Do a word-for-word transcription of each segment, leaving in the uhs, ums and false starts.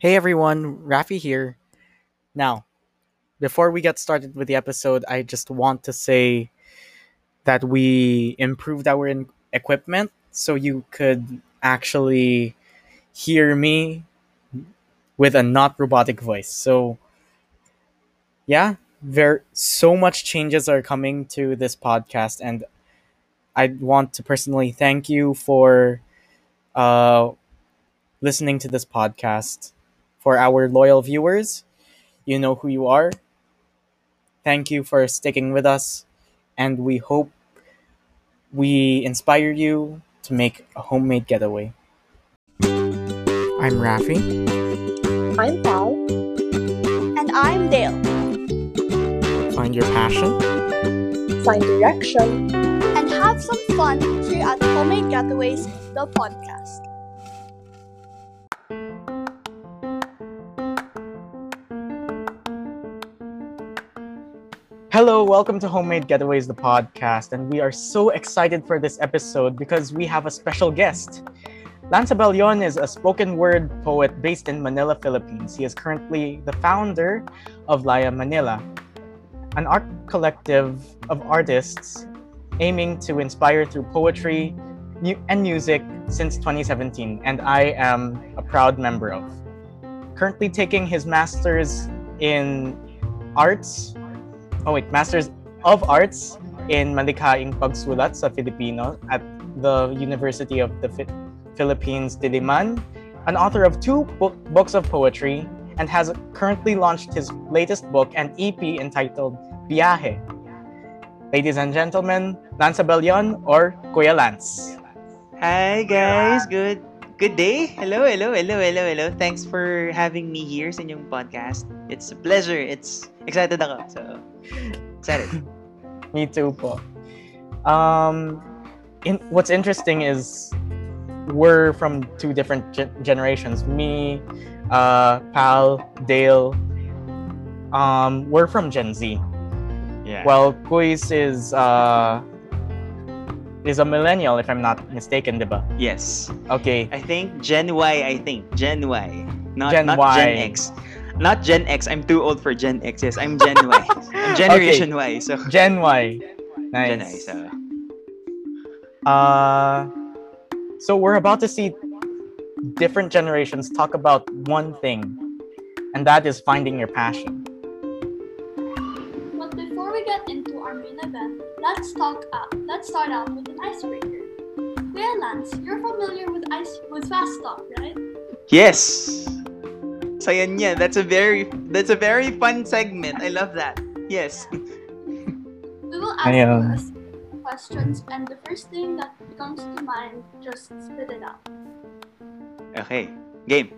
Hey everyone, Rafi here. Now, before we get started with the episode, I just want to say that we improved our in- equipment so you could actually hear me with a not robotic voice. So, yeah, there so much changes are coming to this podcast, and I want to personally thank you for uh, listening to this podcast. For our loyal viewers, you know who you are. Thank you for sticking with us, and we hope we inspire you to make a homemade getaway. I'm Rafi. I'm Paul. And I'm Dale. Find your passion. Find direction. And have some fun here at Homemade Getaways, the podcast. Hello, welcome to Homemade Getaways, the podcast, and we are so excited for this episode because we have a special guest. Lance Abellon is a spoken word poet based in Manila, Philippines. He is currently the founder of Laya Manila, an art collective of artists aiming to inspire through poetry and music since twenty seventeen, and I am a proud member of. Currently taking his master's in arts Oh wait, Masters of Arts in Malikhaing Pagsulat sa Filipino at the University of the Fi- Philippines, Diliman, an author of two book- books of poetry, and has currently launched his latest book and E P entitled Biyahe. Ladies and gentlemen, Lance Abellon, or Kuya Lance. Hi guys, good good day. Hello, hello, hello, hello, hello. Thanks for having me here sa inyong podcast. It's a pleasure. It's excited ako. So excited. Me too po. Um, in, what's interesting is we're from two different ge- generations. Me, uh, Pal, Dale. Um, we're from Gen Z. Yeah. Well, Kuis is uh is a millennial, if I'm not mistaken, diba? Yes. Okay. I think Gen Y. I think Gen Y. Not Gen not Y. Gen X. Not Gen X. I'm too old for Gen X. Yes, I'm Gen Y. I'm Generation okay. Y. So Gen Y. Nice. Gen Y, so. Uh, so we're about to see different generations talk about one thing, and that is finding your passion. But before we get into our main event, let's talk. Up. Let's start out with an icebreaker. Kuya Lance, you're familiar with ice with fast talk, right? Yes. So yan, yeah, that's a very that's a very fun segment. I love that. Yes. We will ask you a series of questions, and the first thing that comes to mind, just spit it out. Okay, game.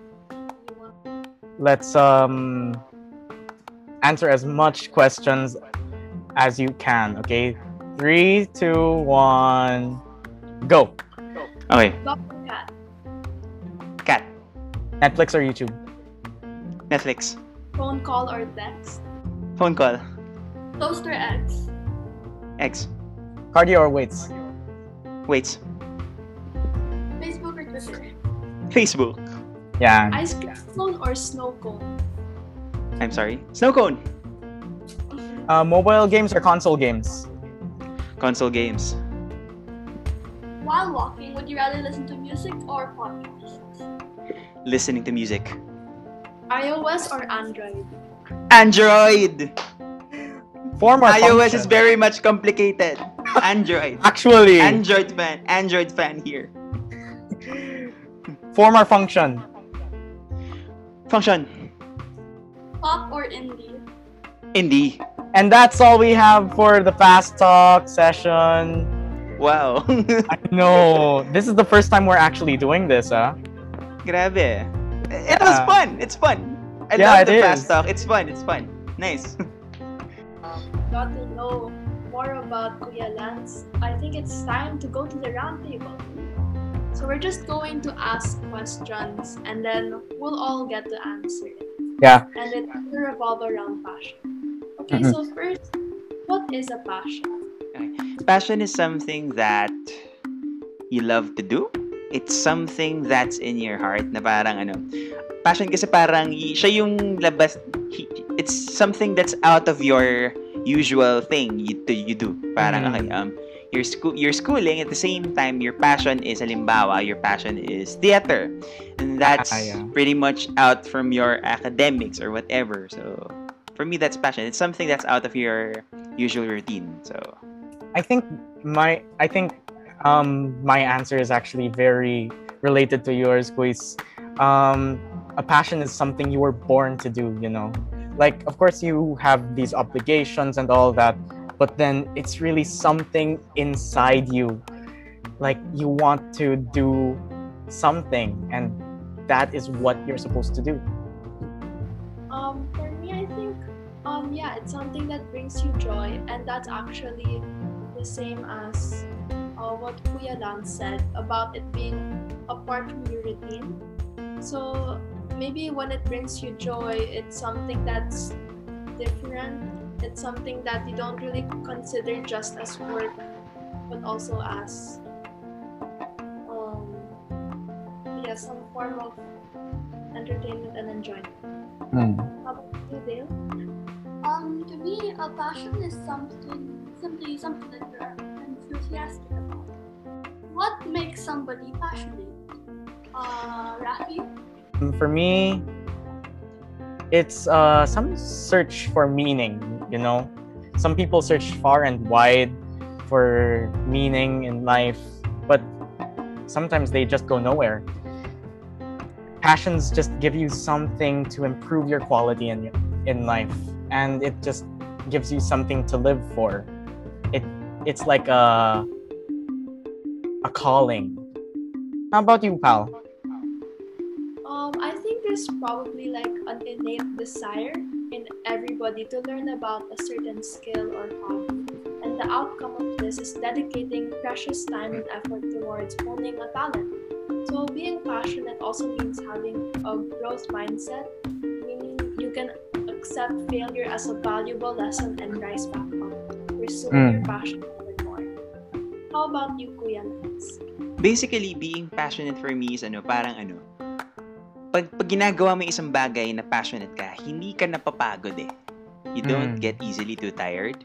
Let's um answer as much questions as you can. Okay, three, two, one, go. Go. Okay. Cat. Cat. Netflix or YouTube? Netflix. Phone call or text? Phone call. Toaster eggs? Eggs. Cardio or weights? Weights. Facebook or Twitter? Facebook. Yeah. Ice cream cone or snow cone? I'm sorry. Snow cone. Uh, mobile games or console games? Console games. While walking, would you rather listen to music or podcasts? Listening to music. iOS or Android? Android! Form or iOS function? Is very much complicated. Android. Actually. Android fan. Android fan here. Form or function? Function. Pop or indie? Indie. And that's all we have for the Fast Talk session. Wow. I know. This is the first time we're actually doing this, huh? Grabe. It was uh, fun. It's fun. I yeah, love the it fast is. talk. It's fun. It's fun. Nice. um, got to know more about Kuya Lance. I think it's time to go to the roundtable. So we're just going to ask questions, and then we'll all get to answer it. Yeah. And it will revolve around passion. Okay. Mm-hmm. So first, what is a passion? Okay. Passion is something that you love to do. It's something that's in your heart na parang ano, Passion kasi parang siya yung labas, it's something that's out of your usual thing you, you do. Parang mm. okay, um, your school, your schooling, at the same time your passion is, halimbawa, your passion is theater. And that's ah, yeah. pretty much out from your academics or whatever. So for me, that's passion. It's something that's out of your usual routine. So I think my I think um, my answer is actually very related to yours, Kuis. Um, a passion is something you were born to do, you know. Like, of course, you have these obligations and all that, but then it's really something inside you. Like, you want to do something, and that is what you're supposed to do. Um, for me, I think, um, yeah, it's something that brings you joy, and that's actually the same as uh, what Kuya Lance said about it being apart from your routine. So maybe when it brings you joy, it's something that's different. It's something that you don't really consider just as work, but also as um, yeah, some form of entertainment and enjoyment. Mm. How about you, Dale? Um, to me, a passion is something, simply something that you're enthusiastic about. What makes somebody passionate? Uh, Rafi? For me, it's uh, some search for meaning, you know? Some people search far and wide for meaning in life, but sometimes they just go nowhere. Passions just give you something to improve your quality in, in life, and it just gives you something to live for. It It's like a, a calling. How about you, Pal? Um, I think there's probably like an innate desire in everybody to learn about a certain skill or hobby, and the outcome of this is dedicating precious time and effort towards honing a talent. So being passionate also means having a growth mindset, meaning you can accept failure as a valuable lesson and rise back up, pursue mm. your passion even more. How about you, Kuya Lance? Basically, being passionate for me is ano, parang ano, pag, pag ginagawa mo isang bagay na passionate ka, hindi ka napapagod eh. You don't mm. get easily too tired.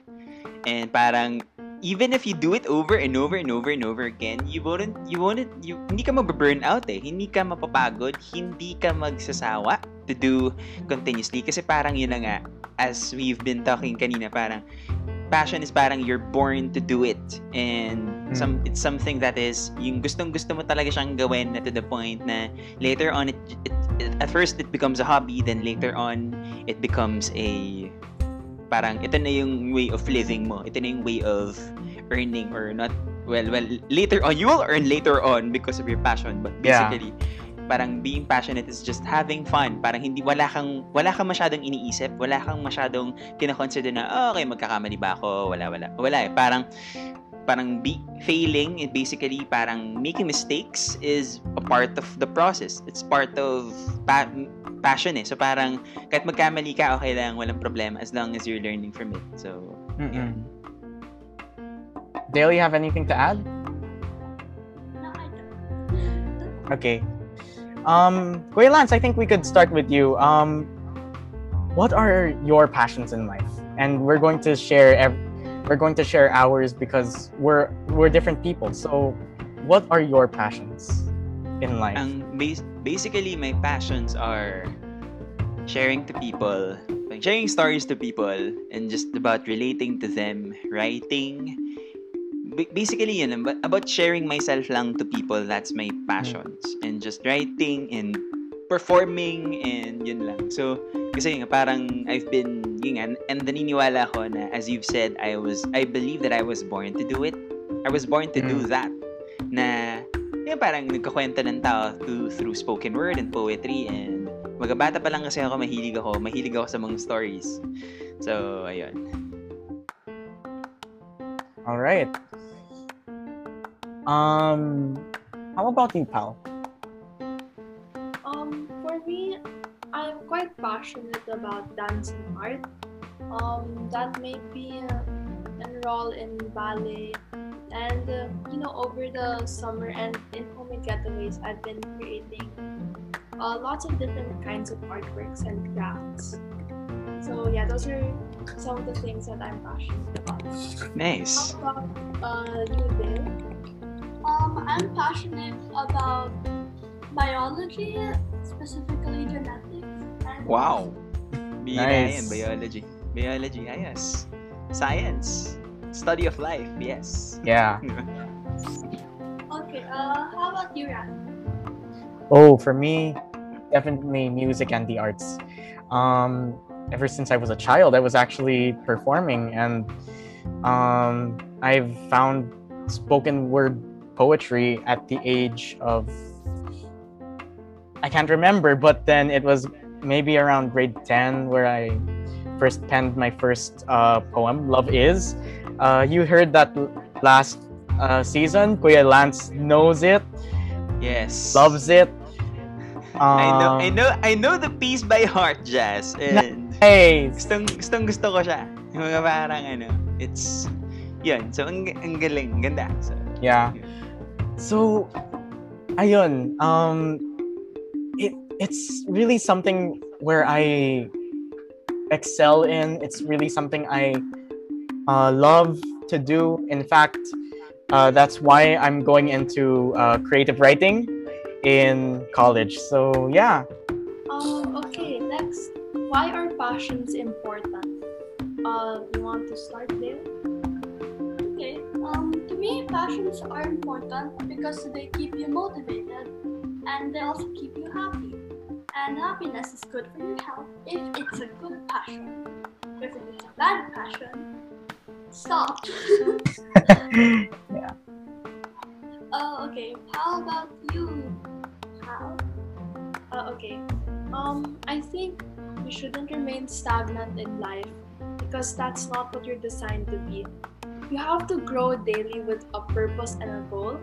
And parang, even if you do it over and over and over and over again, you won't, you won't, you, hindi ka mag-burn out eh. Hindi ka mapapagod, hindi ka magsasawa to do continuously. Kasi parang yun na nga, as we've been talking kanina, parang, passion is parang you're born to do it, and some it's something that is yung gustong gusto mo talaga siyang gawin, na to the point na later on it, it, it at first it becomes a hobby, then later on it becomes a parang ito na yung way of living mo, ito na yung way of earning, or not well well later on you will earn later on because of your passion, but basically yeah. parang being passionate is just having fun. Parang hindi, wala kang, wala kang masyadong iniisip, wala kang masyadong kinakonsider na, oh, okay, magkakamali ba ako? Wala, wala. Wala eh. Parang, parang be, failing, it basically, parang making mistakes is a part of the process. It's part of pa- passion eh. So parang, kahit magkamali ka, okay lang, walang problema, as long as you're learning from it. So, mm-mm. yeah. Dale, you have anything to add? No, I don't. Okay. Um, Kuya Lance, I think we could start with you. Um, what are your passions in life? And we're going to share ev- we're going to share ours because we're we're different people. So, what are your passions in life? Ang bas- basically, my passions are sharing to people, like sharing stories to people, and just about relating to them, writing. Basically, yun, about sharing myself lang to people, that's my passions. And just writing and performing and yun lang. So, kasi yun, parang I've been, yun nga, and naniniwala ako na, as you've said, I was, I believe that I was born to do it. I was born to do that. Na, yun, parang nagkakwento ng tao through, through spoken word and poetry, and magabata pa lang kasi ako, mahilig ako, mahilig ako sa mga stories. So, ayun. Alright. Um, how about you, Pal? Um, for me, I'm quite passionate about dance and art. Um, that made me uh, enroll in ballet, and uh, you know, over the summer and in home getaways, I've been creating uh, lots of different kinds of artworks and crafts. So yeah, those are some of the things that I'm passionate about. Nice. How about uh, you, Bill? Um, I'm passionate about biology, specifically genetics. And wow. Nice. And biology. Biology, yes. Science. Study of life, yes. Yeah. Okay, uh, how about you, Ran? Oh, for me, definitely music and the arts. Um, ever since I was a child, I was actually performing, and um, I've found spoken word poetry at the age of, I can't remember, but then it was maybe around grade ten where I first penned my first uh, poem, Love Is. Uh, you heard that last uh, season. Kuya Lance knows it. Yes. Loves it. Um, I know I know I know the piece by heart, Jazz. And nice. Gustong gustong gusto ko siya. Mga parang ano, it's yun. So ang, ang galing, ganda. So, yeah. Yun. So ayun, um it it's really something where I excel in. It's really something I uh, love to do. In fact, Uh, that's why I'm going into uh, creative writing in college. So, yeah. Um, okay, next. Why are passions important? Uh, you want to start there? Okay. Um, to me, passions are important because they keep you motivated and they also keep you happy. And happiness is good for your health if it's a good passion. If it's a bad passion, stop. Yeah. Oh, okay. How about you? How? Uh, okay. Um, I think we shouldn't remain stagnant in life because that's not what you're designed to be. You have to grow daily with a purpose and a goal,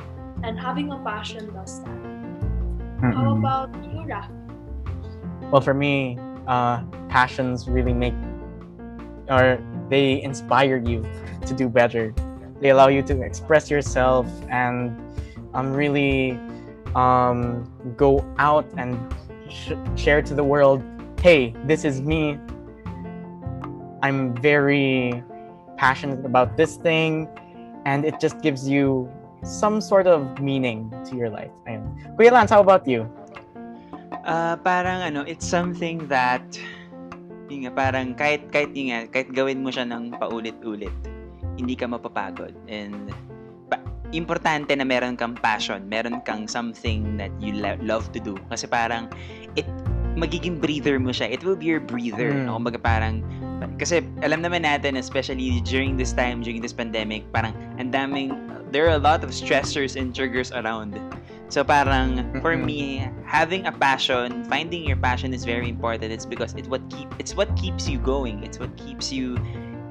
and having a passion does that. Mm-hmm. How about you, Raf? Well, for me, uh, passions really make or they inspire you to do better. They allow you to express yourself and um, really um, go out and sh- share to the world, hey, this is me. I'm very passionate about this thing. And it just gives you some sort of meaning to your life. Ayun. Kuya Lance, how about you? Uh, parang ano, it's something that yung nga, parang kahit kahit yung nga, kahit gawin mo siya ng paulit-ulit, hindi ka mapapagod. And pa- importante na meron kang passion, meron kang something that you lo- love to do, kasi parang it magiging breather mo siya, it will be your breather. Mm. No? Kumbaga parang kasi alam naman natin, especially during this time, during this pandemic, parang ang daming, there are a lot of stressors and triggers around. So parang for me, having a passion, finding your passion is very important. It's because it what keep it's what keeps you going. It's what keeps you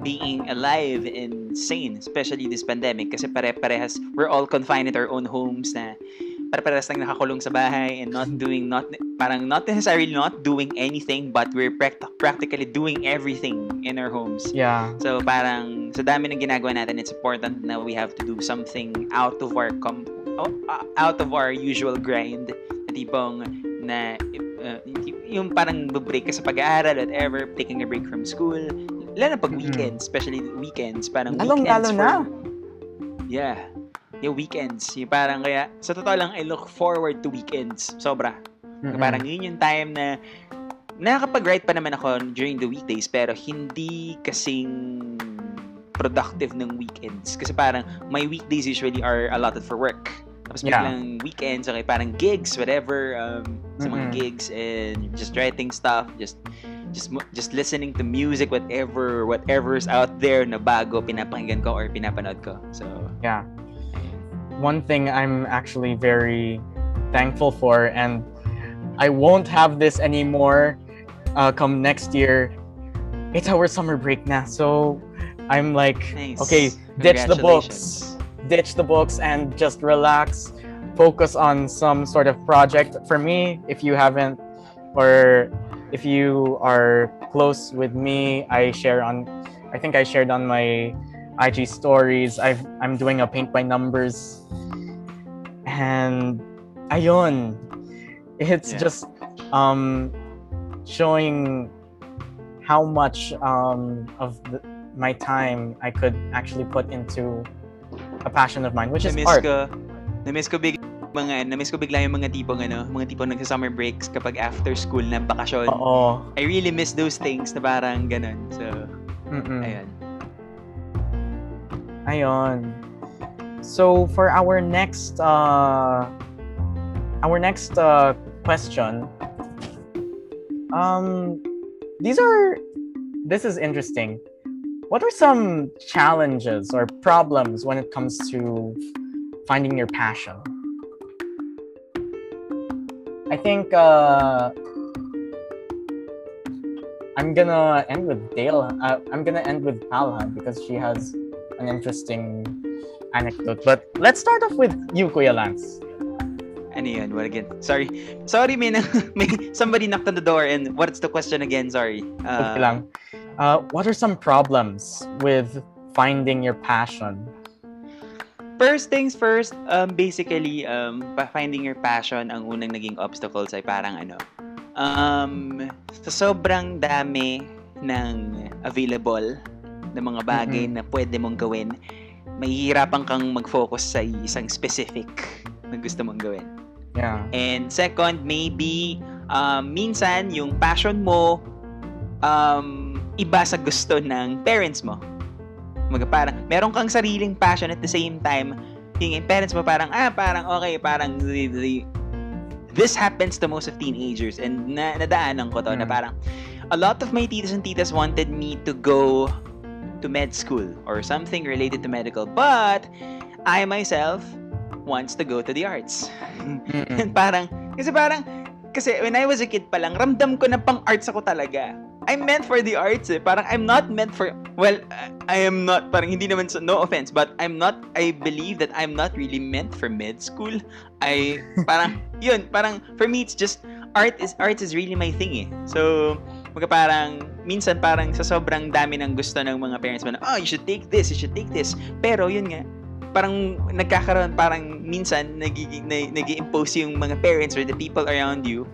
being alive and sane, especially this pandemic. Kasi pare-parehas, we're all confined at our own homes na pare-parehas lang nakakulong sa bahay and not doing not parang not necessarily not doing anything, but we're practi- practically doing everything in our homes. Yeah. So parang sa dami ng ginagawa natin, it's important na we have to do something out of our com- out of our usual grind, na tipong na uh, yung parang break ka sa pag-aaral, whatever, taking a break from school, lalo na pag weekends, especially weekends, parang Along weekends for, na. Yeah, yung weekends, yung parang kaya sa totoo lang, I look forward to weekends sobra. Mm-hmm. Parang yun yung time na nakakapag-write pa naman ako during the weekdays, pero hindi kasing productive ng weekends, kasi parang my weekdays usually are allotted for work. Tapos yeah. Biglang weekends, okay, parang gigs, whatever, um, sa mga mm-hmm. gigs and just writing stuff, just just just listening to music, whatever whatever's out there na bago pinapakinggan ko or pinapanood ko. So yeah, one thing I'm actually very thankful for, and I won't have this anymore uh, come next year. It's our summer break na, so I'm like, nice. Okay, ditch the books, ditch the books and just relax, focus on some sort of project. For me, if you haven't, or if you are close with me, I share on, I think I shared on my I G stories, I've, I'm doing a paint by numbers, and ayun, it's yeah. just um, showing how much um, of the, my time I could actually put into a passion of mine, which is art. Ko, na-miss ko big mga, na-miss ko bigla yung mga tipong ano, mga tipong nagsa-summer breaks kapag after school na bakasyon. Oo. I really miss those things na parang ganun. So, mm-mm. Ayun. Ayun. So, for our next uh, our next uh, question, um, these are, this is interesting. What are some challenges or problems when it comes to finding your passion? I think uh, I'm gonna end with Dale. Uh, I'm gonna end with Palha because she has an interesting anecdote. But let's start off with you, Kuya Lance. Ano yun? What again? Sorry. Sorry, may, may somebody knocked on the door and what's the question again? Sorry. Uh, okay lang. Uh, what are some problems with finding your passion? First things first, um, basically, um, finding your passion, ang unang naging obstacles ay parang ano, um, so sobrang dami ng available na mga bagay mm-hmm. na pwede mong gawin, mahihirapan kang mag-focus sa isang specific na gusto mong gawin. Yeah. And second, maybe um, minsan yung passion mo um, iba sa gusto ng parents mo. Mga parang meron kang sariling passion at the same time yung parents mo parang ah parang okay parang this happens to most of teenagers and na- nadaanan ko to mm. na parang a lot of my titas and titas wanted me to go to med school or something related to medical, but I myself wants to go to the arts. And parang, kasi parang, kasi when I was a kid pa lang, ramdam ko na pang-arts ako talaga. I'm meant for the arts eh. Parang I'm not meant for, well, I am not, parang hindi naman, so, no offense, but I'm not, I believe that I'm not really meant for med school. I, parang, yun, parang, for me, it's just, art is, arts is really my thing eh. So, mga parang, minsan parang sa sobrang dami ng gusto ng mga parents mo na, oh, you should take this, you should take this. Pero, yun nga, parang nagkakaroon, parang minsan nagiging, nag-i-impose yung mga parents or the people around you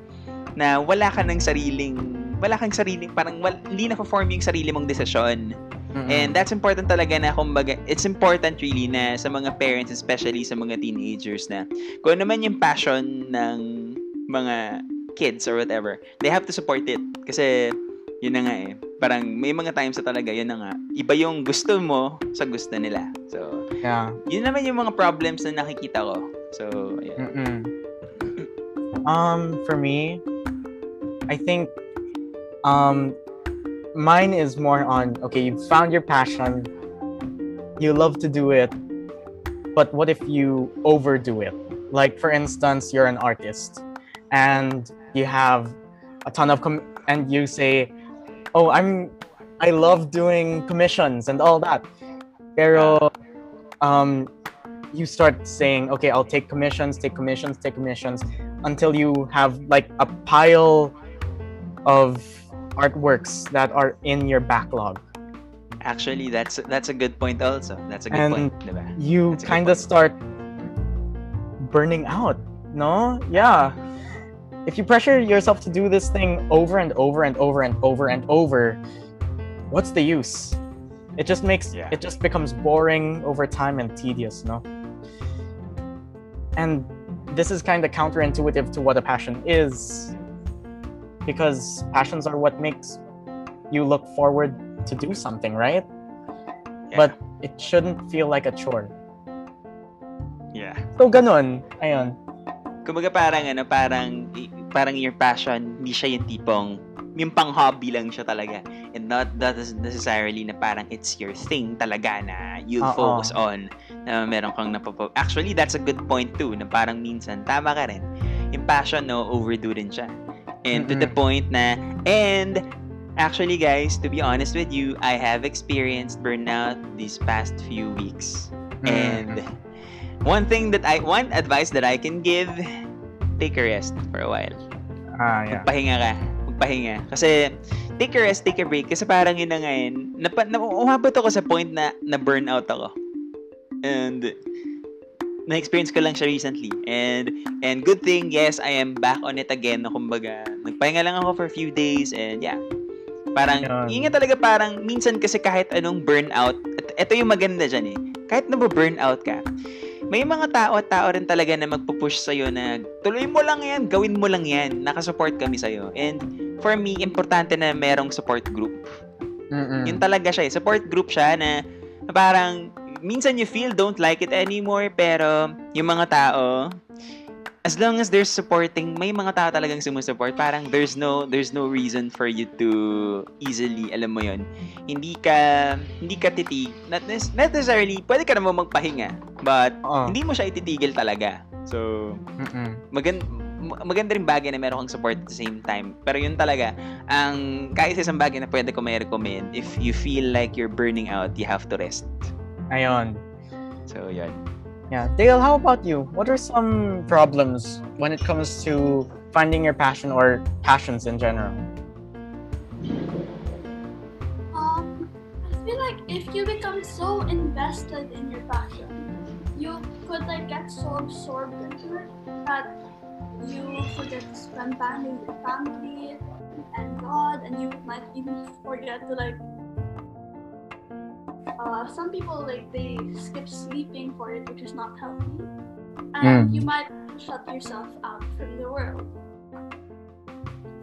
na wala ka ng sariling, wala kang sariling, parang wala, hindi na-form yung sarili mong desisyon. Mm-hmm. And that's important talaga na, kumbaga, it's important really na sa mga parents, especially sa mga teenagers na, kung naman yung passion ng mga kids or whatever, they have to support it. Kasi, yun na nga eh. Parang may mga times na talaga, yun na nga. Iba yung gusto mo sa gusto nila. So, yeah. Yun naman yung mga problems na nakikita ko. So, yeah. Um, for me, I think um, mine is more on, okay, you found your passion, you love to do it, but what if you overdo it? Like, for instance, you're an artist and you have a ton of, com- and you say, oh, I'm, I love doing commissions and all that. Pero, um, you start saying, okay, I'll take commissions, take commissions, take commissions, until you have like a pile of artworks that are in your backlog. Actually, that's that's a good point also. That's a good and point. And you kind of start burning out, no? Yeah. If you pressure yourself to do this thing over and over and over and over and over, what's the use? It just makes yeah. it just becomes boring over time and tedious, no? And this is kind of counterintuitive to what a passion is, because passions are what makes you look forward to do something, right? Yeah. But it shouldn't feel like a chore. Yeah. So ganun, ayun. Kumbaga parang ano, parang parang your passion, hindi siya yung tipong yung pang-hobby lang siya talaga. And not that necessarily na parang it's your thing talaga na you focus on na meron kang napapag... Actually, that's a good point too, na parang minsan, tama ka rin, yung passion, no, overdo rin siya. And mm-hmm. to the point na... And actually guys, to be honest with you, I have experienced burnout these past few weeks. Mm-hmm. And... One thing that I, one advice that I can give, take a rest for a while. Ah, yeah. Magpahinga ka. Magpahinga. Kasi, take a rest, take a break. Kasi parang yun na ngayon, napa, na, umabot ako sa point na, na burnout ako. And, na-experience ko lang siya recently. And and good thing, yes, I am back on it again. Na kumbaga, nagpahinga lang ako for a few days and yeah. Parang, yun nga talaga parang, minsan kasi kahit anong burnout, ito yung maganda dyan eh. Kahit nababurnout ka, may mga tao at tao rin talaga na magpupush sa'yo na tuloy mo lang yan, gawin mo lang yan, nakasupport kami sa'yo. And for me, importante na merong support group. Mm-mm. Yun talaga siya eh. Support group siya na parang, minsan you feel don't like it anymore, pero yung mga tao, as long as they're supporting, may mga tao talagang sumusupport. Parang there's no there's no reason for you to easily, alam mo yon, hindi ka hindi ka titig, not necessarily pwede ka naman magpahinga, but uh-huh. hindi mo siya ititigil talaga. So uh-huh. magand maganda rin bagay na meron kang support at the same time. Pero yun talaga ang kahit isang bagay na pwede ko mai-recommend, if you feel like you're burning out, you have to rest. Ayon. So yun. Yeah, Dale, how about you? What are some problems when it comes to finding your passion or passions in general? Um, I feel like if you become so invested in your passion, you could like get so absorbed into it that you forget to spend time with your family and God, and you might even forget to like. Uh, some people, like, they skip sleeping for it, which is not healthy. And mm. you might shut yourself out from the world.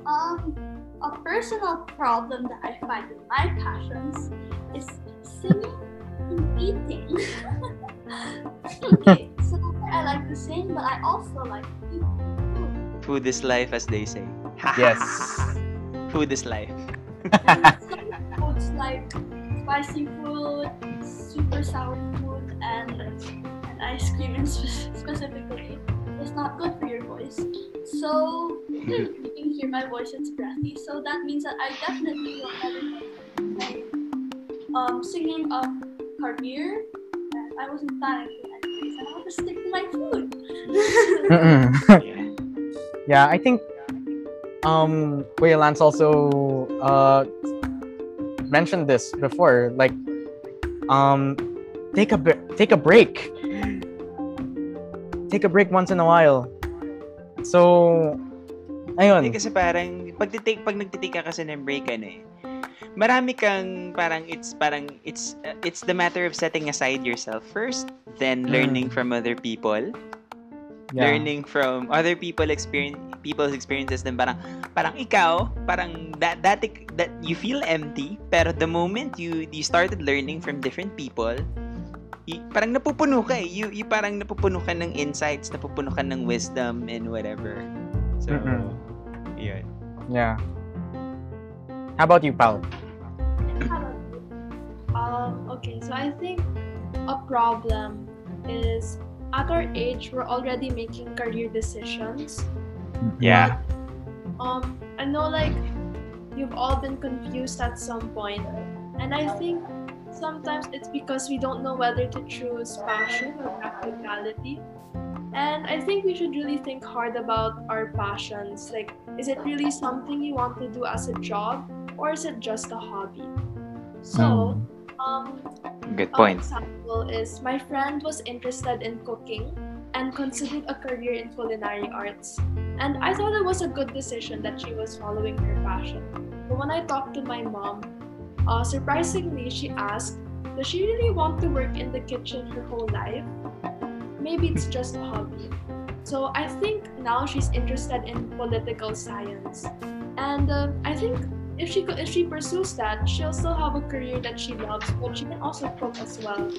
Um, a personal problem that I find in my passions is singing and eating. Okay, so I like to sing, but I also like to eat food. Food is life, as they say. Yes. Food is life. Some foods like spicy food, super sour food, and, and ice cream in spe- specifically. It's not good for your voice. So, you can hear my voice, it's breathy. So that means that I definitely will never like um, singing a career. And I wasn't planning to anyways, and I want to stick to my food. yeah. yeah, I think um, wait, Lance also uh, mentioned this before, like um take a take a break take a break once in a while. So ayun, kasi parang pag take pag nagtitake ka kasi ng break ano eh, marami kang parang it's parang it's uh, it's the matter of setting aside yourself first, then learning mm. from other people. Yeah. Learning from other people experience people's experiences, then parang parang ikaw parang that that that you feel empty, pero the moment you you started learning from different people, y, parang napupuno ka eh. you, you parang napupuno ka ng insights, napupuno ka ng wisdom and whatever. So mm-hmm. yun. Yeah, how about you, Paul? um okay so I think a problem is at our age, we're already making career decisions. Yeah. But, um, I know like you've all been confused at some point, and I think sometimes it's because we don't know whether to choose passion or practicality. And I think we should really think hard about our passions. Like, is it really something you want to do as a job, or is it just a hobby? So, um. Good point. An example is my friend was interested in cooking and considered a career in culinary arts, and I thought it was a good decision that she was following her passion. But when I talked to my mom, uh, surprisingly she asked, does she really want to work in the kitchen her whole life? Maybe it's just a hobby. So I think now she's interested in political science, and uh, I think If she if she pursues that, she'll still have a career that she loves, but she can also cook as well.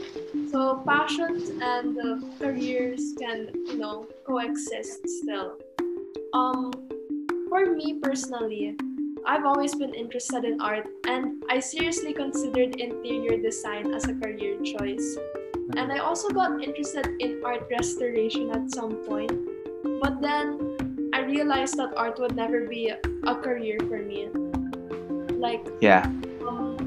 So passions and uh, careers can, you know, coexist still. Um, for me personally, I've always been interested in art, and I seriously considered interior design as a career choice. And I also got interested in art restoration at some point, but then I realized that art would never be a career for me. Like, yeah. um,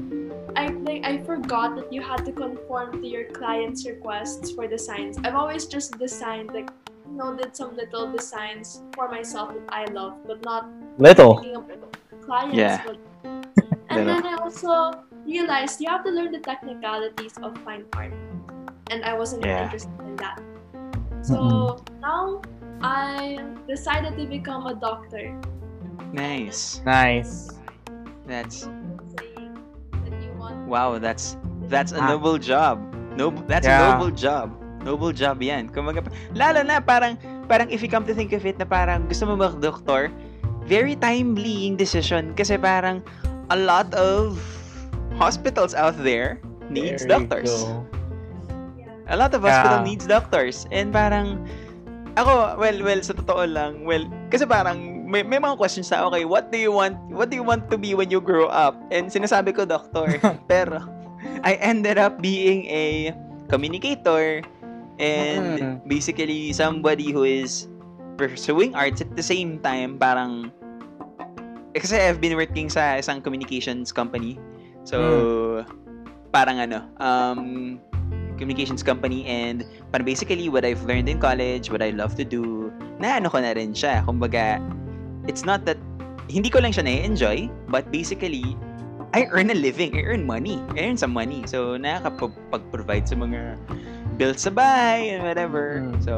I like, I forgot that you had to conform to your client's requests for designs. I've always just designed, like, you know, did some little designs for myself that I love, but not little thinking of clients. Yeah. But, and then I also realized you have to learn the technicalities of fine art, and I wasn't yeah. interested in that. So mm-hmm. now I decided to become a doctor. Nice. Nice. That's. Wow, that's that's a noble job. Noble. That's yeah. a noble job. Noble job yan. Kumbaga, lalo na parang parang if you come to think of it na parang gusto mo mag-doktor, very timely yung decision kasi parang a lot of hospitals out there needs there doctors. Yeah. A lot of hospital yeah. needs doctors and parang ako well well sa totoo lang well kasi parang may, may mga questions na okay what do you want what do you want to be when you grow up and sinasabi ko doctor pero I ended up being a communicator and mm. basically somebody who is pursuing arts at the same time parang kasi I've been working sa isang communications company so mm. parang ano um communications company and parang basically what I've learned in college what I love to do na ano ko na rin siya kumbaga it's not that hindi ko lang siya na-enjoy but basically I earn a living. I earn money. I earn some money. So, nakakapag-provide sa mga bills sa bahay and whatever. Mm. So,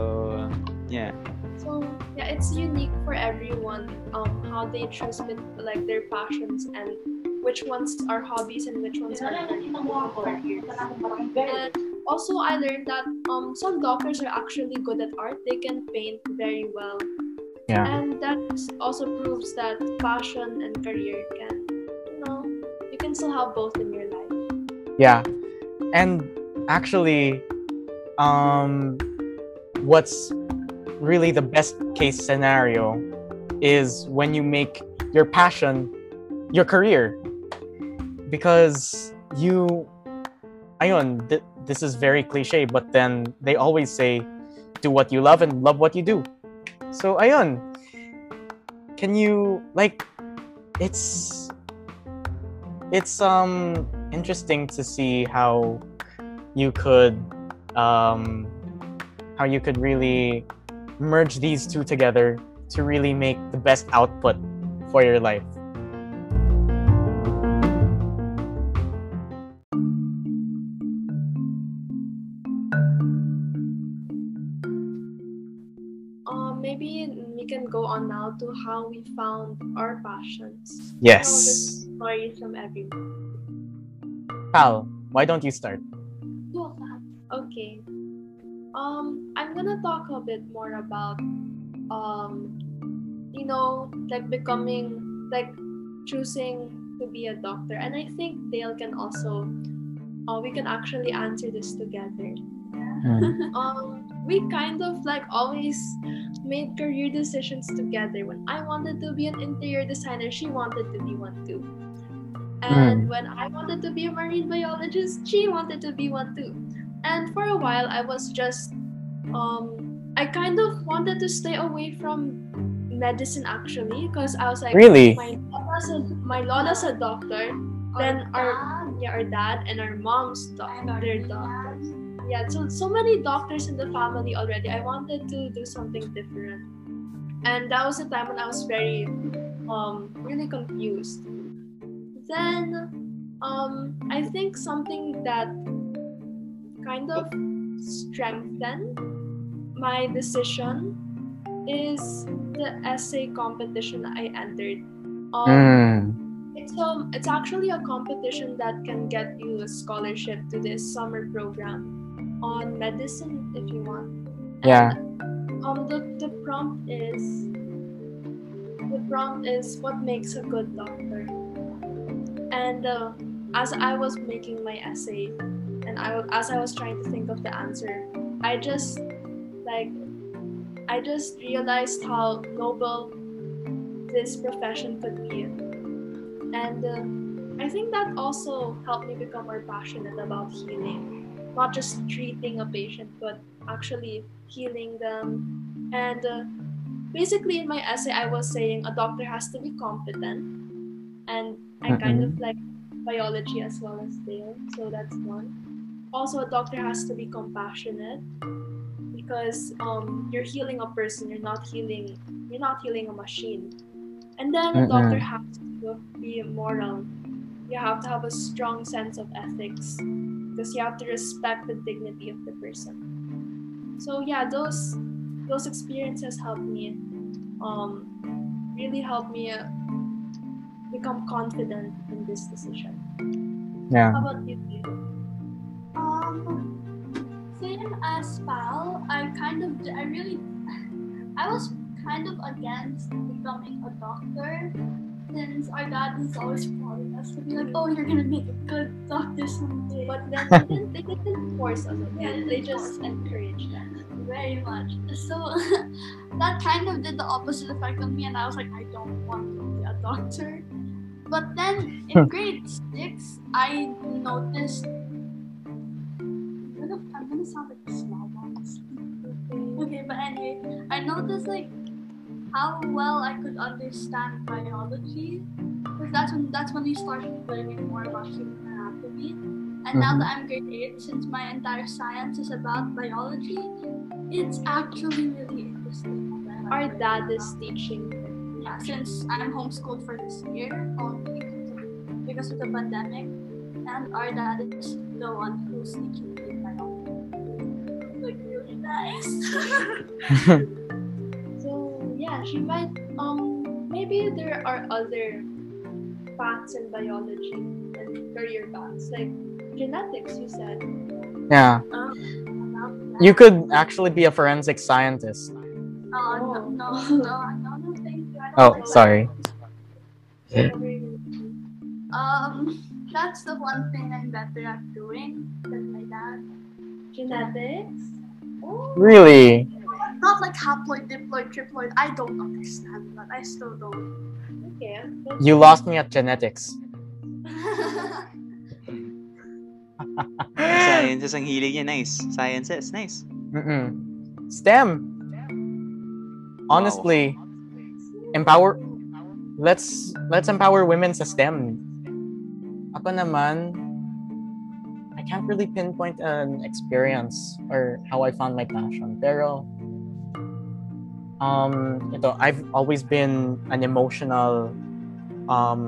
yeah. So, yeah, it's unique for everyone um, how they transmit like their passions and which ones are hobbies and which ones are careers. And also, I learned that um, some doctors are actually good at art. They can paint very well. Yeah. And that also proves that passion and career can still have both in your life. Yeah. And actually um what's really the best case scenario is when you make your passion your career because you ayun th- this is very cliche but then they always say do what you love and love what you do. So ayun can you like it's It's um interesting to see how you could um how you could really merge these two together to really make the best output for your life. Uh, maybe we can go on now to how we found our passions. Yes. Stories from everyone. Pal, why don't you start? Okay. Um, I'm gonna talk a bit more about, um, you know, like becoming, like choosing to be a doctor. And I think Dale can also, uh, we can actually answer this together. Mm. um, we kind of like always made career decisions together. When I wanted to be an interior designer, she wanted to be one too. And mm. when I wanted to be a marine biologist, she wanted to be one too. And for a while, I was just, um, I kind of wanted to stay away from medicine actually, because I was like, really? my Lola's a, my Lola's a doctor, our then dad. our yeah, our dad and our mom's doctor, their doctors. Yeah, so so many doctors in the family already. I wanted to do something different, and that was the time when I was very, um, really confused. Then, um, I think something that kind of strengthened my decision is the essay competition I entered. Um, mm. It's um, it's actually a competition that can get you a scholarship to this summer program on medicine if you want. And, yeah. Um, the, the prompt is the prompt is what makes a good doctor. And uh, as I was making my essay and I as I was trying to think of the answer, I just like I just realized how noble this profession could be. And uh, I think that also helped me become more passionate about healing. Not just treating a patient, but actually healing them. And uh, basically in my essay, I was saying a doctor has to be competent. And I mm-hmm. kind of like biology as well as Dale. So that's one. Also, a doctor has to be compassionate because um, you're healing a person. You're not healing, you're not healing a machine. And then mm-hmm. a doctor has to be moral. You have to have a strong sense of ethics. Because you have to respect the dignity of the person. So yeah, those those experiences helped me, um, really helped me uh, become confident in this decision. Yeah. How about you? Um, same as Pal, I kind of, I really, I was kind of against becoming a doctor, since our dad was always calling us to be like, oh, you're gonna make a good doctor someday. But then they didn't, they didn't force us. Yeah, they, they just encouraged us very much. So that kind of did the opposite effect on me, and I was like, I don't want to be a doctor. But then in grade six, I noticed. I'm gonna, I'm gonna sound like a slob. Okay, but anyway, I noticed like how well I could understand biology, because that's when that's when we started learning more about human anatomy. And mm-hmm. now that I'm grade eight, since my entire science is about biology, it's actually really interesting. Our dad is teaching. Yeah, since I'm homeschooled for this year only because of the pandemic, and our dad is the one who's teaching me biology. Like really nice. She might, um, maybe there are other paths in biology and career paths, like genetics, you said. Yeah. Um, you could actually be a forensic scientist. Uh, oh, no, no, no, I don't think I don't Oh, sorry. That. Um, that's the one thing I'm better at doing than my dad. Genetics? Oh. Really? Not like haploid, diploid, triploid. I don't understand that. I still don't. Okay. You lost me at genetics. Sciences ang hilig niya. Nice. Sciences. Nice. Mm-mm. STEM. Honestly, wow. empower. Let's let's empower women sa STEM. Ako naman, I can't really pinpoint an experience or how I found my passion. Pero Um, ito, I've always been an emotional, um,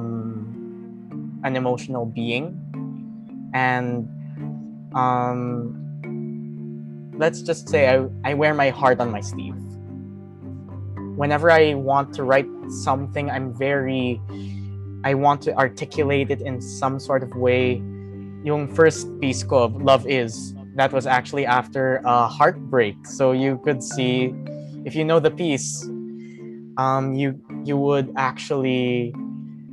an emotional being, and um, let's just say I, I wear my heart on my sleeve. Whenever I want to write something, I'm very, I want to articulate it in some sort of way. Yung first piece ko, Love Is, that was actually after a heartbreak, so you could see. If you know the piece, um, you you would actually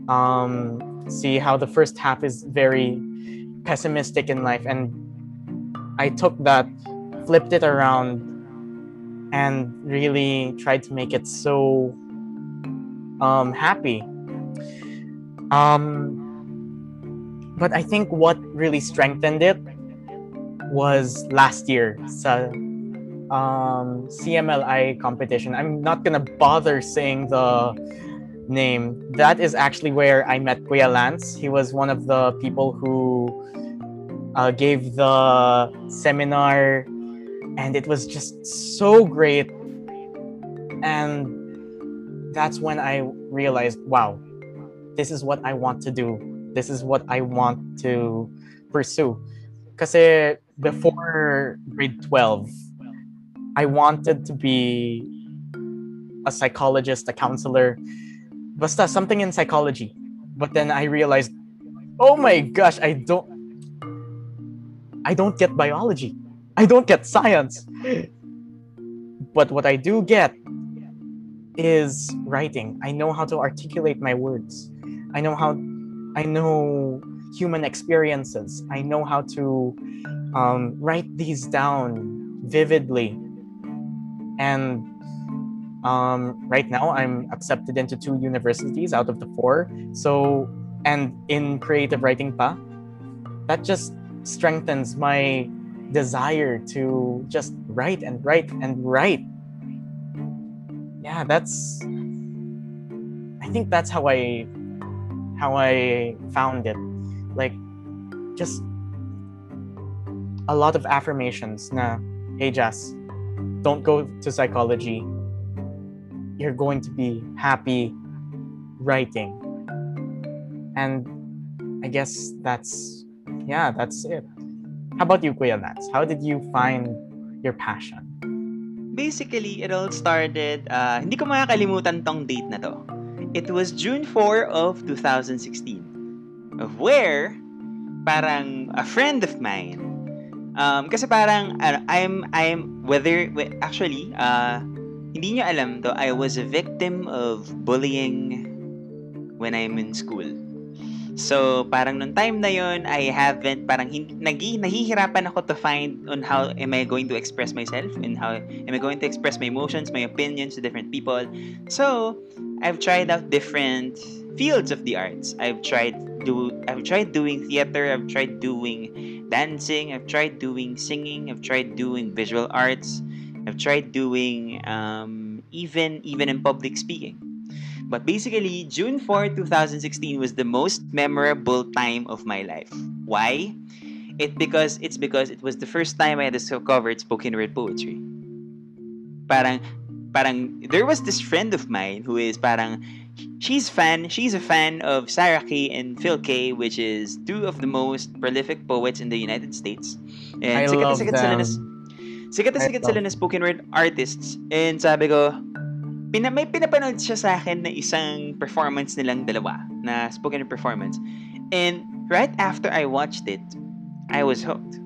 um, see how the first half is very pessimistic in life. And I took that, flipped it around, and really tried to make it so um, happy. Um, but I think what really strengthened it was last year. So, Um, C M L I competition. I'm not gonna bother saying the name. That is actually where I met Kuya Lance. He was one of the people who uh, gave the seminar, and it was just so great. And that's when I realized, wow, this is what I want to do. This is what I want to pursue. Kasi before grade twelve, I wanted to be a psychologist, a counselor, basta something in psychology. But then I realized, oh my gosh, I don't, I don't get biology. I don't get science. But what I do get is writing. I know how to articulate my words. I know how, I know human experiences. I know how to um, write these down vividly. And um, right now, I'm accepted into two universities out of the four. So, and in creative writing pa, that just strengthens my desire to just write and write and write. Yeah, that's, I think that's how I, how I found it. Like, just a lot of affirmations na, hey, Jazz, don't go to psychology. You're going to be happy writing. And I guess that's, yeah, that's it. How about you, Kuya Lance? How did you find your passion? Basically, it all started, uh, hindi ko makakalimutan tong date na to. It was June fourth of twenty sixteen. Of where, parang a friend of mine, um, kasi parang, uh, I'm, I'm, whether, actually, uh, hindi nyo alam to, I was a victim of bullying when I'm in school. So, parang nung time na yon, I haven't, parang hin- nagi- nahihirapan ako to find on how am I going to express myself and how am I going to express my emotions, my opinions to different people. So, I've tried out different fields of the arts. I've tried do I've tried doing theater, I've tried doing dancing, I've tried doing singing, I've tried doing visual arts, I've tried doing um, even even in public speaking. But basically, June fourth, twenty sixteen was the most memorable time of my life. Why? It because it's because it was the first time I discovered spoken word poetry. Parang parang there was this friend of mine who is parang she's fan, she's a fan of Sarah Kay and Phil Kaye, which is two of the most prolific poets in the United States. And I sikat, love sikat them. Sila na, sikat, sikat love. Sila na spoken word artists. And sabi ko, Pina, may pinapanood siya sa akin na isang performance nilang dalawa na spoken word performance, and right after I watched it, I was hooked.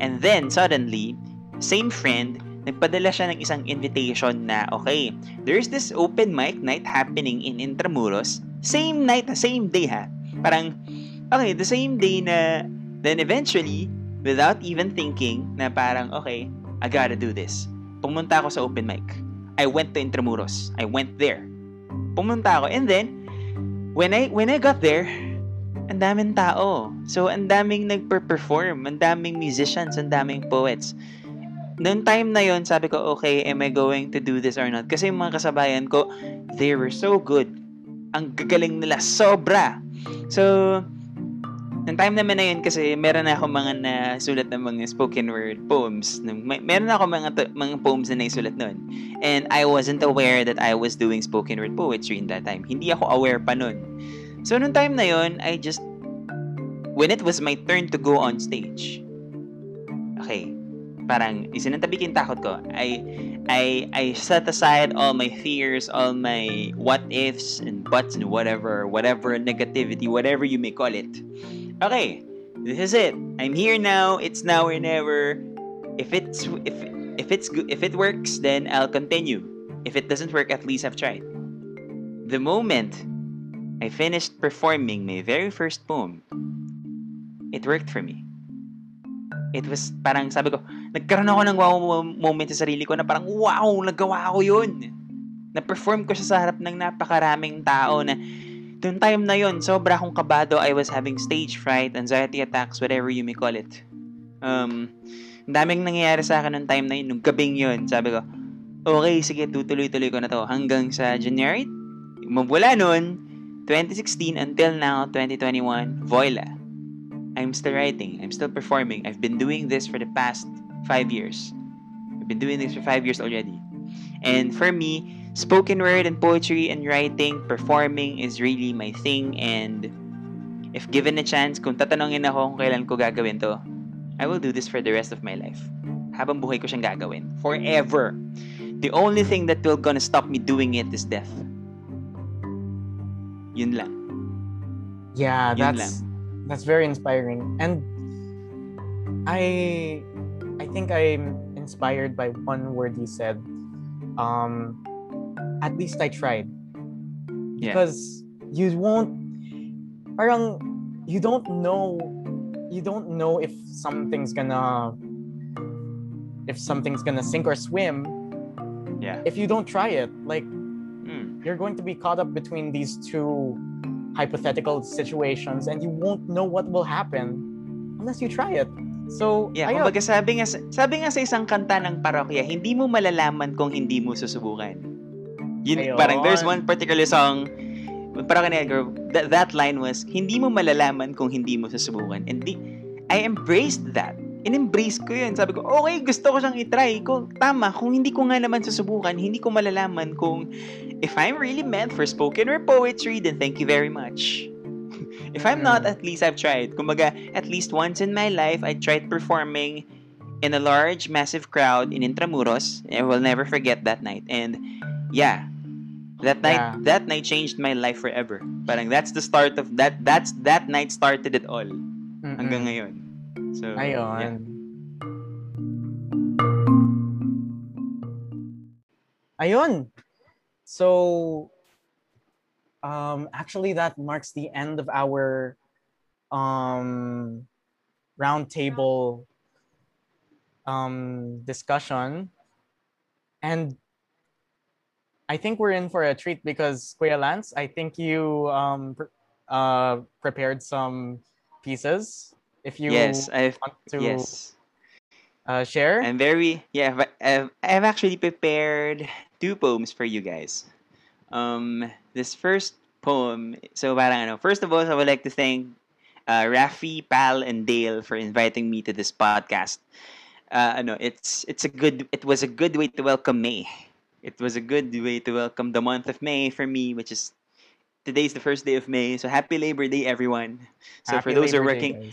And then suddenly, same friend, nagpadala siya ng isang invitation na okay, there's this open mic night happening in Intramuros, same night, same day ha, parang okay, the same day na. Then eventually, without even thinking, na parang okay, I gotta do this, pumunta ako sa open mic. I went to Intramuros. I went there. Pumunta ako. And then, when I when I got there, ang daming tao. So, ang daming nagper-perform. Ang daming musicians. Ang daming poets. Noong time na yon, sabi ko, okay, am I going to do this or not? Kasi yung mga kasabayan ko, they were so good. Ang gagaling nila. Sobra. So, noong time naman na yun kasi meron na akong mga nasulat ng mga spoken word poems. Meron na akong mga, to- mga poems na naisulat nun. And I wasn't aware that I was doing spoken word poetry in that time. Hindi ako aware pa nun. So, noong time na yun, I just... When it was my turn to go on stage, okay, parang isinantabi yung takot ko. I, I, I set aside all my fears, all my what-ifs and buts and whatever, whatever negativity, whatever you may call it. Okay, this is it. I'm here now. It's now or never. If it's if if it's good, if it works, then I'll continue. If it doesn't work, at least I've tried. The moment I finished performing my very first poem, it worked for me. It was parang sabi ko, nagkaroon ako ng wow moment sa sarili ko na parang wow, nagawa ko yun. Na-perform ko siya sa harap ng napakaraming tao na. Noong time na yon, sobra akong kabado. I was having stage fright, anxiety attacks, whatever you may call it. Um, ang daming nangyayari sa akin noong time na yun, noong gabing yun. Sabi ko, okay, sige, tutuloy-tuloy ko na to. Hanggang sa January, mula noon, twenty sixteen until now, twenty twenty-one, voila. I'm still writing. I'm still performing. I've been doing this for the past five years. I've been doing this for five years already. And for me, spoken word and poetry and writing, performing is really my thing. And if given a chance, kung tatanungin ako kung kailan ko gagawin to, I will do this for the rest of my life. Habang buhay ko siyang gagawin. Forever. The only thing that will gonna stop me doing it is death. Yun lang. Yeah, Yun that's lang. that's very inspiring. And I I think I'm inspired by one word you said. Um... At least I tried. Because yeah. you won't, parang, you don't know, you don't know if something's gonna, if something's gonna sink or swim. Yeah. If you don't try it, like, mm. you're going to be caught up between these two hypothetical situations, and you won't know what will happen unless you try it. So, yeah, kumbaga sabi nga, sabi nga sa isang kanta ng parokya, hindi mo malalaman kung hindi mo susubukan. Yun, parang there's one particular song, parang kanina, that, that line was, hindi mo malalaman kung hindi mo susubukan. And di, I embraced that. In-embrace ko yun. Sabi ko, okay, gusto ko siyang itry. Kung, tama, kung hindi ko nga naman susubukan, hindi ko malalaman kung if I'm really meant for spoken or poetry, then thank you very much. If I'm not, at least I've tried. Kumbaga, at least once in my life, I tried performing. in a large, massive crowd in Intramuros. I will never forget that night. And yeah, that night, yeah. that night changed my life forever. Parang that's the start of that. That's that night started it all. Mm-mm. Hanggang ngayon. So ayon. Yeah. Ayon. So, um, actually, that marks the end of our um, roundtable um, discussion. And I think we're in for a treat because, Kuya Lance, I think you um, pre- uh, prepared some pieces. If you yes, I've, want to yes. uh, share. I'm very, yeah, I've, I've actually prepared two poems for you guys. Um, this first poem, so parang ano, first of all, I would like to thank uh, Rafi, Pal, and Dale for inviting me to this podcast. Uh, ano, it's it's a good, it was a good way to welcome May. It was a good way to welcome the month of May for me, which is today's the first day of May. So happy Labor Day, everyone! So happy for those Labor who are working, Day,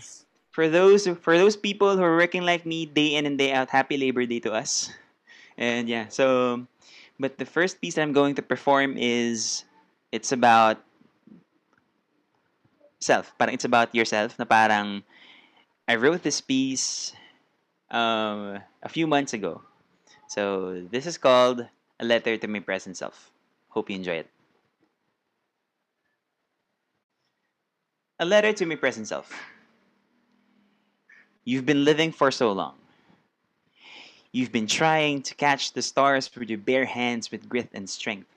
for those for those people who are working like me day in and day out, happy Labor Day to us. And yeah, so. But the first piece that I'm going to perform is, it's about self. Parang it's about yourself. Na parang, I wrote this piece um, a few months ago. So this is called A Letter to My Present Self. Hope you enjoy it. A letter to my present self. You've been living for so long. You've been trying to catch the stars with your bare hands with grit and strength.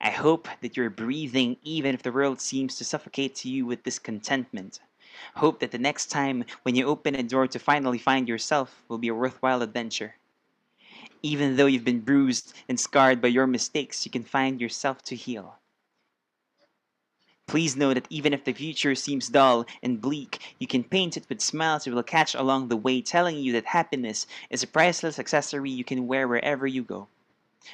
I hope that you're breathing even if the world seems to suffocate to you with discontentment. Hope that the next time when you open a door to finally find yourself will be a worthwhile adventure. Even though you've been bruised and scarred by your mistakes, you can find yourself to heal. Please know that even if the future seems dull and bleak, you can paint it with smiles you will catch along the way, telling you that happiness is a priceless accessory you can wear wherever you go,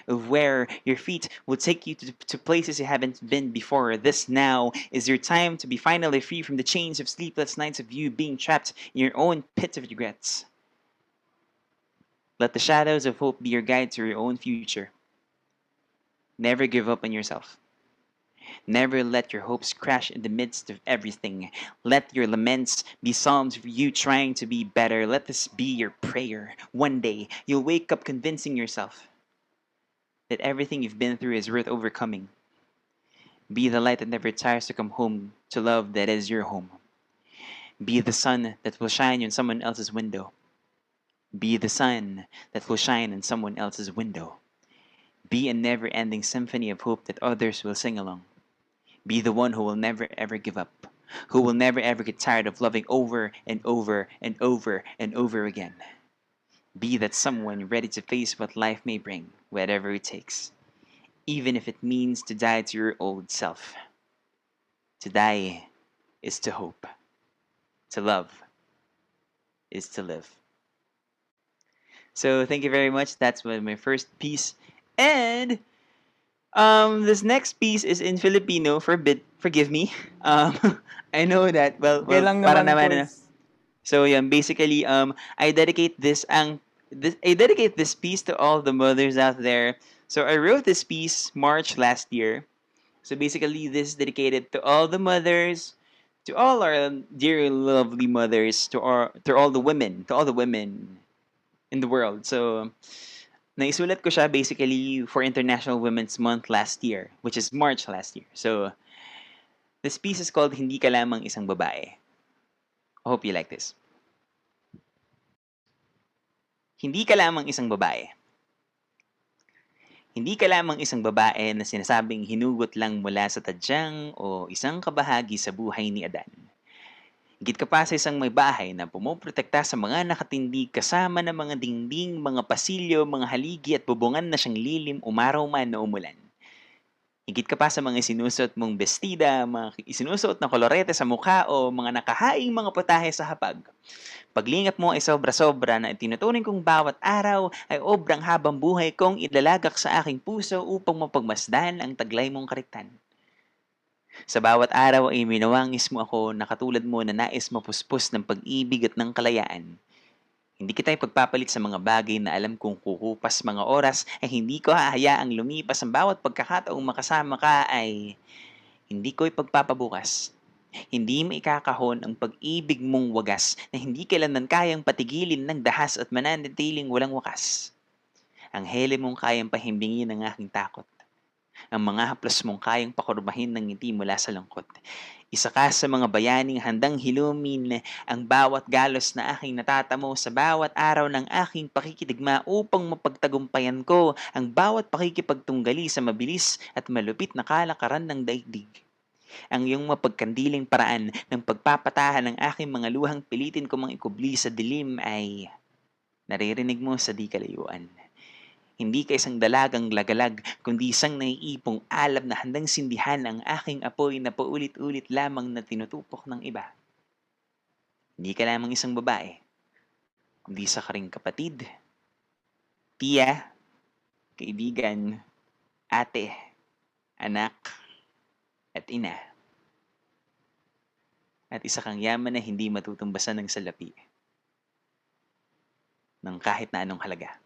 of where your feet will take you to, to places you haven't been before. This now is your time to be finally free from the chains of sleepless nights of you being trapped in your own pit of regrets. Let the shadows of hope be your guide to your own future. Never give up on yourself. Never let your hopes crash in the midst of everything. Let your laments be psalms for you trying to be better. Let this be your prayer. One day, you'll wake up convincing yourself that everything you've been through is worth overcoming. Be the light that never tires to come home to love that is your home. Be the sun that will shine in someone else's window. Be the sun that will shine in someone else's window. Be a never-ending symphony of hope that others will sing along. Be the one who will never ever give up, who will never ever get tired of loving over and over and over and over again. Be that someone ready to face what life may bring, whatever it takes, even if it means to die to your old self. To die is to hope. To love is to live. So thank you very much. That's my first piece. And Um, this next piece is in Filipino. Forbid, forgive me. Um, I know that. Well, well para naman na. So yeah, basically, um, I dedicate this ang this I dedicate this piece to all the mothers out there. So I wrote this piece March last year. So basically, this is dedicated to all the mothers, to all our dear lovely mothers, to our to all the women, to all the women in the world. So. Naisulat ko siya basically for International Women's Month last year, which is March last year. So, this piece is called Hindi Ka Lamang Isang Babae. I hope you like this. Hindi ka lamang isang babae. Hindi ka lamang isang babae na sinasabing hinugot lang mula sa tadyang o isang kabahagi sa buhay ni Adan. Higit ka pa sa isang may bahay na pumoprotekta sa mga nakatindig kasama ng mga dingding, mga pasilyo, mga haligi at bubungan na siyang lilim umaraw man o umulan. Higit ka pa sa mga isinusot mong bestida, mga isinusot na kolorete sa mukha o mga nakahaing mga putahe sa hapag. Paglingap mo ay sobra-sobra na tinutunin kong bawat araw ay obrang habang buhay kong ilalagak sa aking puso upang mapagmasdan ang taglay mong kariktan. Sa bawat araw ay minawangis mo ako na katulad mo na nais mapuspos ng pag-ibig at ng kalayaan. Hindi kita ipagpapalit sa mga bagay na alam kong kukupas mga oras ay hindi ko hahayaang lumipas ang bawat pagkakataong makasama ka ay hindi ko ipagpapabukas. Hindi maikakahon ang pag-ibig mong wagas na hindi kailanman kayang patigilin ng dahas at mananatiling walang wakas. Ang hele mong kayang pahimbingin ng aking takot. Ang mga haplos mong kayang pakurbahin ng ngiti mula sa lungkot. Isa ka sa mga bayaning handang hilumin ang bawat galos na aking natatamo sa bawat araw ng aking pakikidigma upang mapagtagumpayan ko ang bawat pakikipagtunggali sa mabilis at malupit na kalakaran ng daigdig. Ang iyong mapagkandiling paraan ng pagpapatahan ng aking mga luhang pilitin ko mang ikubli sa dilim ay naririnig mo sa di kalayuan. Hindi ka isang dalagang lagalag, kundi isang naiipong alab na handang sindihan ang aking apoy na paulit-ulit lamang na tinutupok ng iba. Hindi ka lamang isang babae, kundi isa ka ring kapatid, tiya, kaibigan, ate, anak, at ina. At isa kang yaman na hindi matutumbasan ng salapi, ng kahit na anong halaga.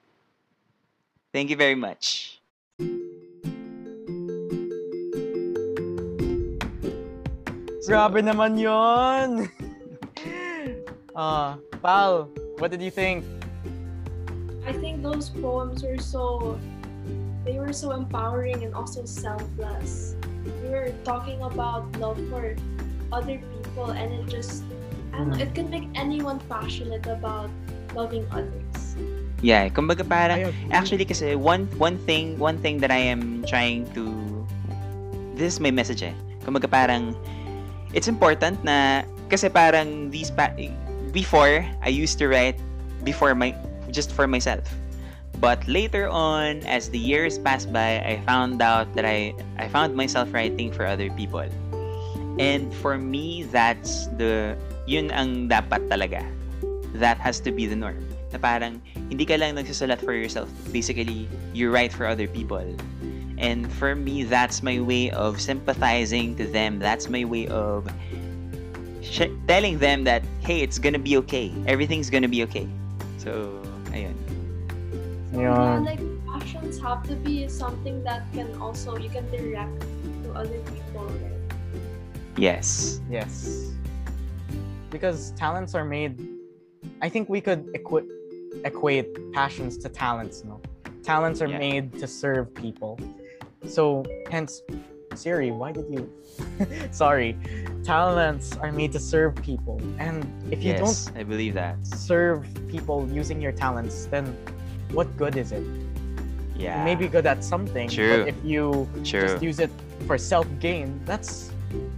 Thank you very much. So, grabe naman yun! uh, Pal, what did you think? I think those poems were so, they were so empowering and also selfless. We were talking about love for other people and it just, I don't know, it could make anyone passionate about loving others. Yeah, kumbaga parang actually kasi one one thing one thing that I am trying to, this is my message eh. Kumbaga parang it's important na kasi parang these pa, before I used to write before my just for myself. But later on as the years passed by, I found out that I I found myself writing for other people. And for me that's the yun ang dapat talaga. That has to be the norm. Na parang hindi ka lang nagsusulat for yourself. Basically, you write for other people. And for me, that's my way of sympathizing to them. That's my way of sh- telling them that, hey, it's gonna be okay. Everything's gonna be okay. So, ayun. So, yeah, like, passions have to be something that can also, you can direct to other people, right? Yes. Yes. Because talents are made, I think we could equip equate passions to talents, no? Talents are yeah. made to serve people. So, hence, Siri, why did you... Sorry. Talents are made to serve people. And if you yes, don't I believe that. serve people using your talents, then what good is it? Yeah. You may be good at something, True. but if you True. just use it for self-gain, that's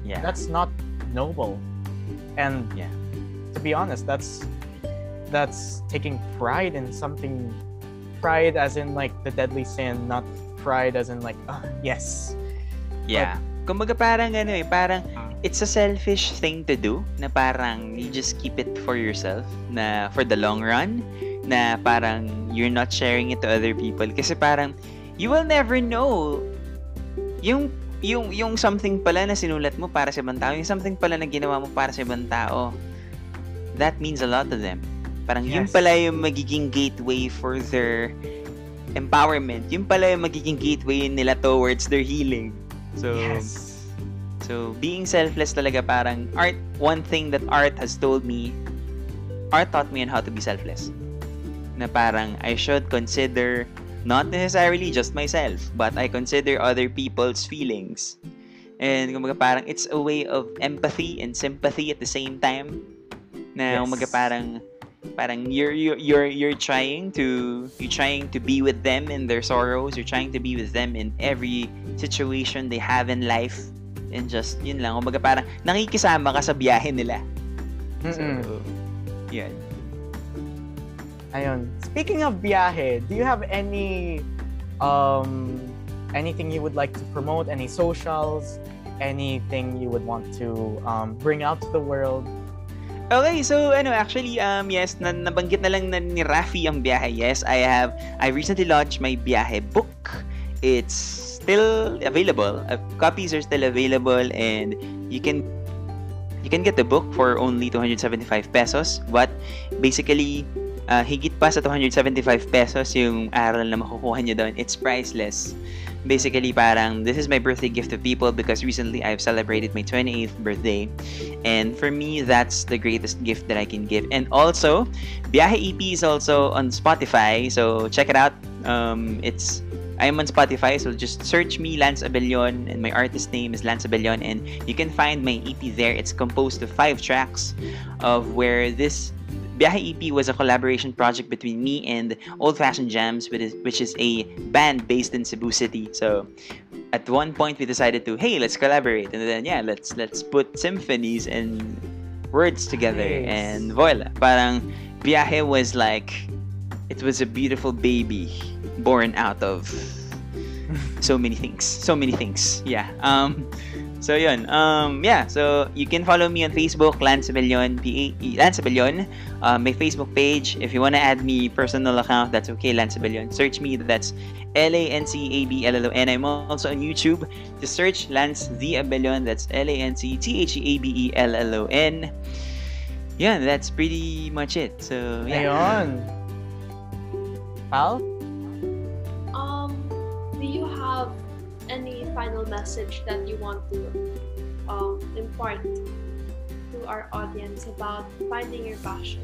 yeah. that's not noble. And yeah. to be honest, that's... that's taking pride in something, pride as in like the deadly sin, not pride as in like ah oh, yes yeah but, kumbaga parang ano eh, parang it's a selfish thing to do na parang you just keep it for yourself na for the long run na parang you're not sharing it to other people kasi parang you will never know yung yung yung something pala na sinulat mo para sa ibang tao, yung something pala na ginawa mo para sa ibang tao, that means a lot to them. Parang yes. yun pala yung magiging gateway for their empowerment. Yun pala yung magiging gateway nila towards their healing. So, yes. so being selfless talaga parang art. One thing that art has told me, art taught me on how to be selfless. Na parang I should consider not necessarily just myself, but I consider other people's feelings. And kumbaga parang it's a way of empathy and sympathy at the same time. Na yes. kumbaga parang parang you're, you're you're you're trying to you're trying to be with them in their sorrows, you're trying to be with them in every situation they have in life, and just yun lang kumbaga parang nakikisama ka sa biyahe nila. Mm-mm. So yun. Ayun, speaking of biyahe, do you have any um anything you would like to promote, any socials, anything you would want to um bring out to the world? Okay, so ano, actually, um, yes, na, nabanggit na lang na ni Rafi ang Biyahe. Yes, I have, I recently launched my Biyahe book. It's still available. Uh, copies are still available, and you can you can get the book for only two hundred seventy-five pesos. But basically, Uh, higit pa sa two hundred seventy-five pesos yung aral na makukuha niyo doon. It's priceless. Basically, parang, this is my birthday gift to people because recently I've celebrated my twenty-eighth birthday. And for me, that's the greatest gift that I can give. And also, Biyahe E P is also on Spotify, so check it out. Um, it's I'm on Spotify, so just search me, Lance Abellon, and my artist name is Lance Abellon, and you can find my E P there. It's composed of five tracks, of where this Biyahe E P was a collaboration project between me and Old Fashioned Jams, which is, which is a band based in Cebu City. So at one point we decided to, hey, let's collaborate, and then yeah, let's let's put symphonies and words together, nice. And voila, parang Biyahe was like, it was a beautiful baby born out of so many things, so many things. Yeah. Um. So yun. Um. Yeah. So you can follow me on Facebook, Lance Abellon, P A E, Lance Abellon. Uh, my Facebook page. If you wanna add me personal account, that's okay, Lance Abellon. Search me. That's L A N C A B L L O N. I'm also on YouTube. Just search Lance the Abellon. That's L A N C T H E A B E L L O N. Yeah. That's pretty much it. So yeah. Ayon. Pal. Do you have any final message that you want to um, impart to our audience about finding your passion?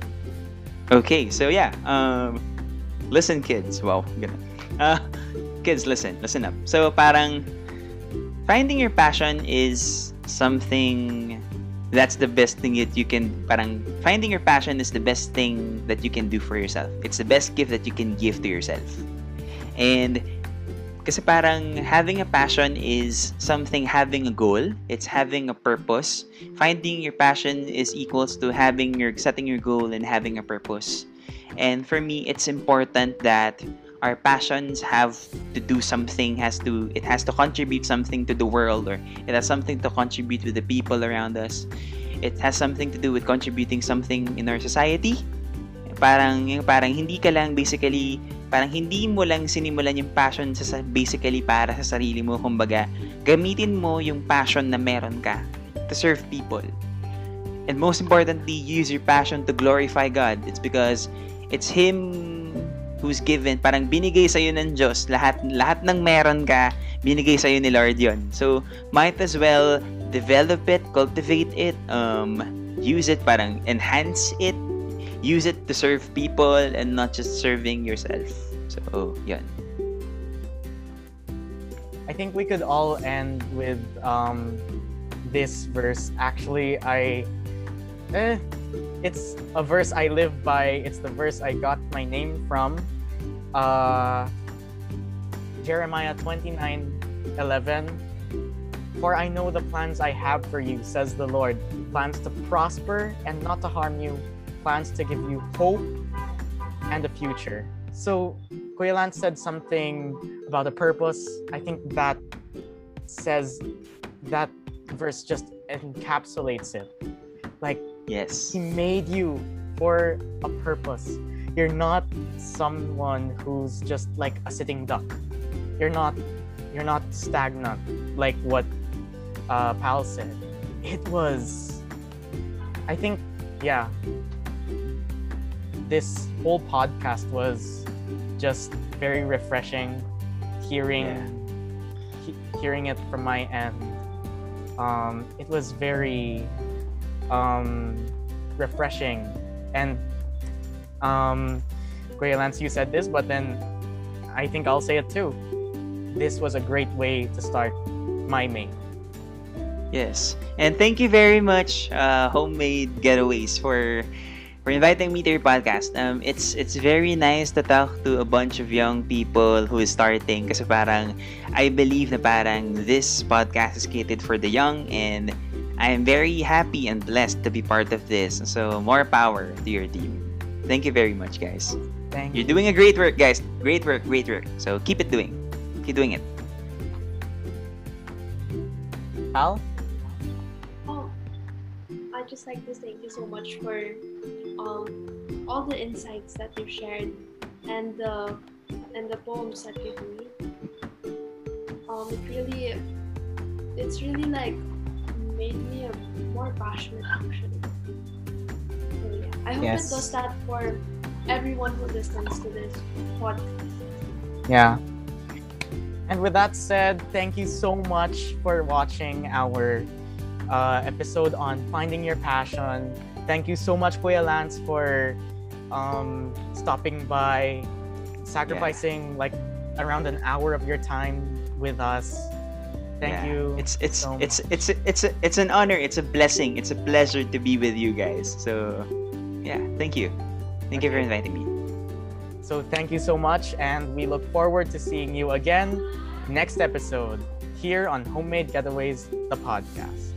Okay, so yeah, um, listen, kids. Wow, uh, kids, listen, listen up. So, parang finding your passion is something that's the best thing that you can. Parang finding your passion is the best thing that you can do for yourself. It's the best gift that you can give to yourself, and. Kasi parang having a passion is something, having a goal, it's having a purpose. Finding your passion is equals to having your, setting your goal and having a purpose. And for me, it's important that our passions have to do something, has to, it has to contribute something to the world, or it has something to contribute with the people around us. It has something to do with contributing something in our society. Parang parang hindi ka lang basically parang hindi mo lang sinimulan yung passion sa basically para sa sarili mo, kumbaga gamitin mo yung passion na meron ka to serve people, and most importantly, use your passion to glorify God. It's because it's Him who's given, parang binigay sa'yo ng Diyos lahat, lahat ng meron ka, binigay sa'yo ni Lord yon, so might as well develop it, cultivate it, um, use it, parang enhance it. Use it to serve people and not just serving yourself. So, yun. I think we could all end with um, this verse. Actually, I... Eh, it's a verse I live by. It's the verse I got my name from. Uh, Jeremiah twenty-nine eleven. For I know the plans I have for you, says the Lord. Plans to prosper and not to harm you. Plans to give you hope and a future. So, Kuya Lance said something about a purpose. I think that says, that verse just encapsulates it. Like, yes, He made you for a purpose. You're not someone who's just like a sitting duck. You're not, you're not stagnant, like what uh, Pal said. It was, I think, yeah. This whole podcast was just very refreshing, hearing yeah. he- hearing it from my end. Um, it was very um, refreshing, and um, Kuya Lance, you said this, but then I think I'll say it too. This was a great way to start my May. Yes, and thank you very much, uh, Homemade Getaways, for. For inviting me to your podcast. Um, it's it's very nice to talk to a bunch of young people who is starting. Kasi parang I believe na parang this podcast is catered for the young, and I am very happy and blessed to be part of this. So more power to your team. Thank you very much, guys. Thank you. You're doing a great work, guys. Great work, great work. So keep it doing. Keep doing it. Al? Oh, I'd just like to thank you so much for. Um, all the insights that you've shared and the and the poems that you've made, um, it really, it's really like made me a more passionate, actually. So yeah, I hope yes. It does that for everyone who listens to this podcast. Yeah. And with that said, thank you so much for watching our uh, episode on Finding Your Passion. Thank you so much, Kuya Lance, for um, stopping by, sacrificing yeah. like around an hour of your time with us. Thank yeah. you. It's it's so it's, it's it's it's it's an honor. It's a blessing. It's a pleasure to be with you guys. So, yeah, thank you. Thank okay. you for inviting me. So thank you so much, and we look forward to seeing you again next episode here on Homemade Getaways, the podcast.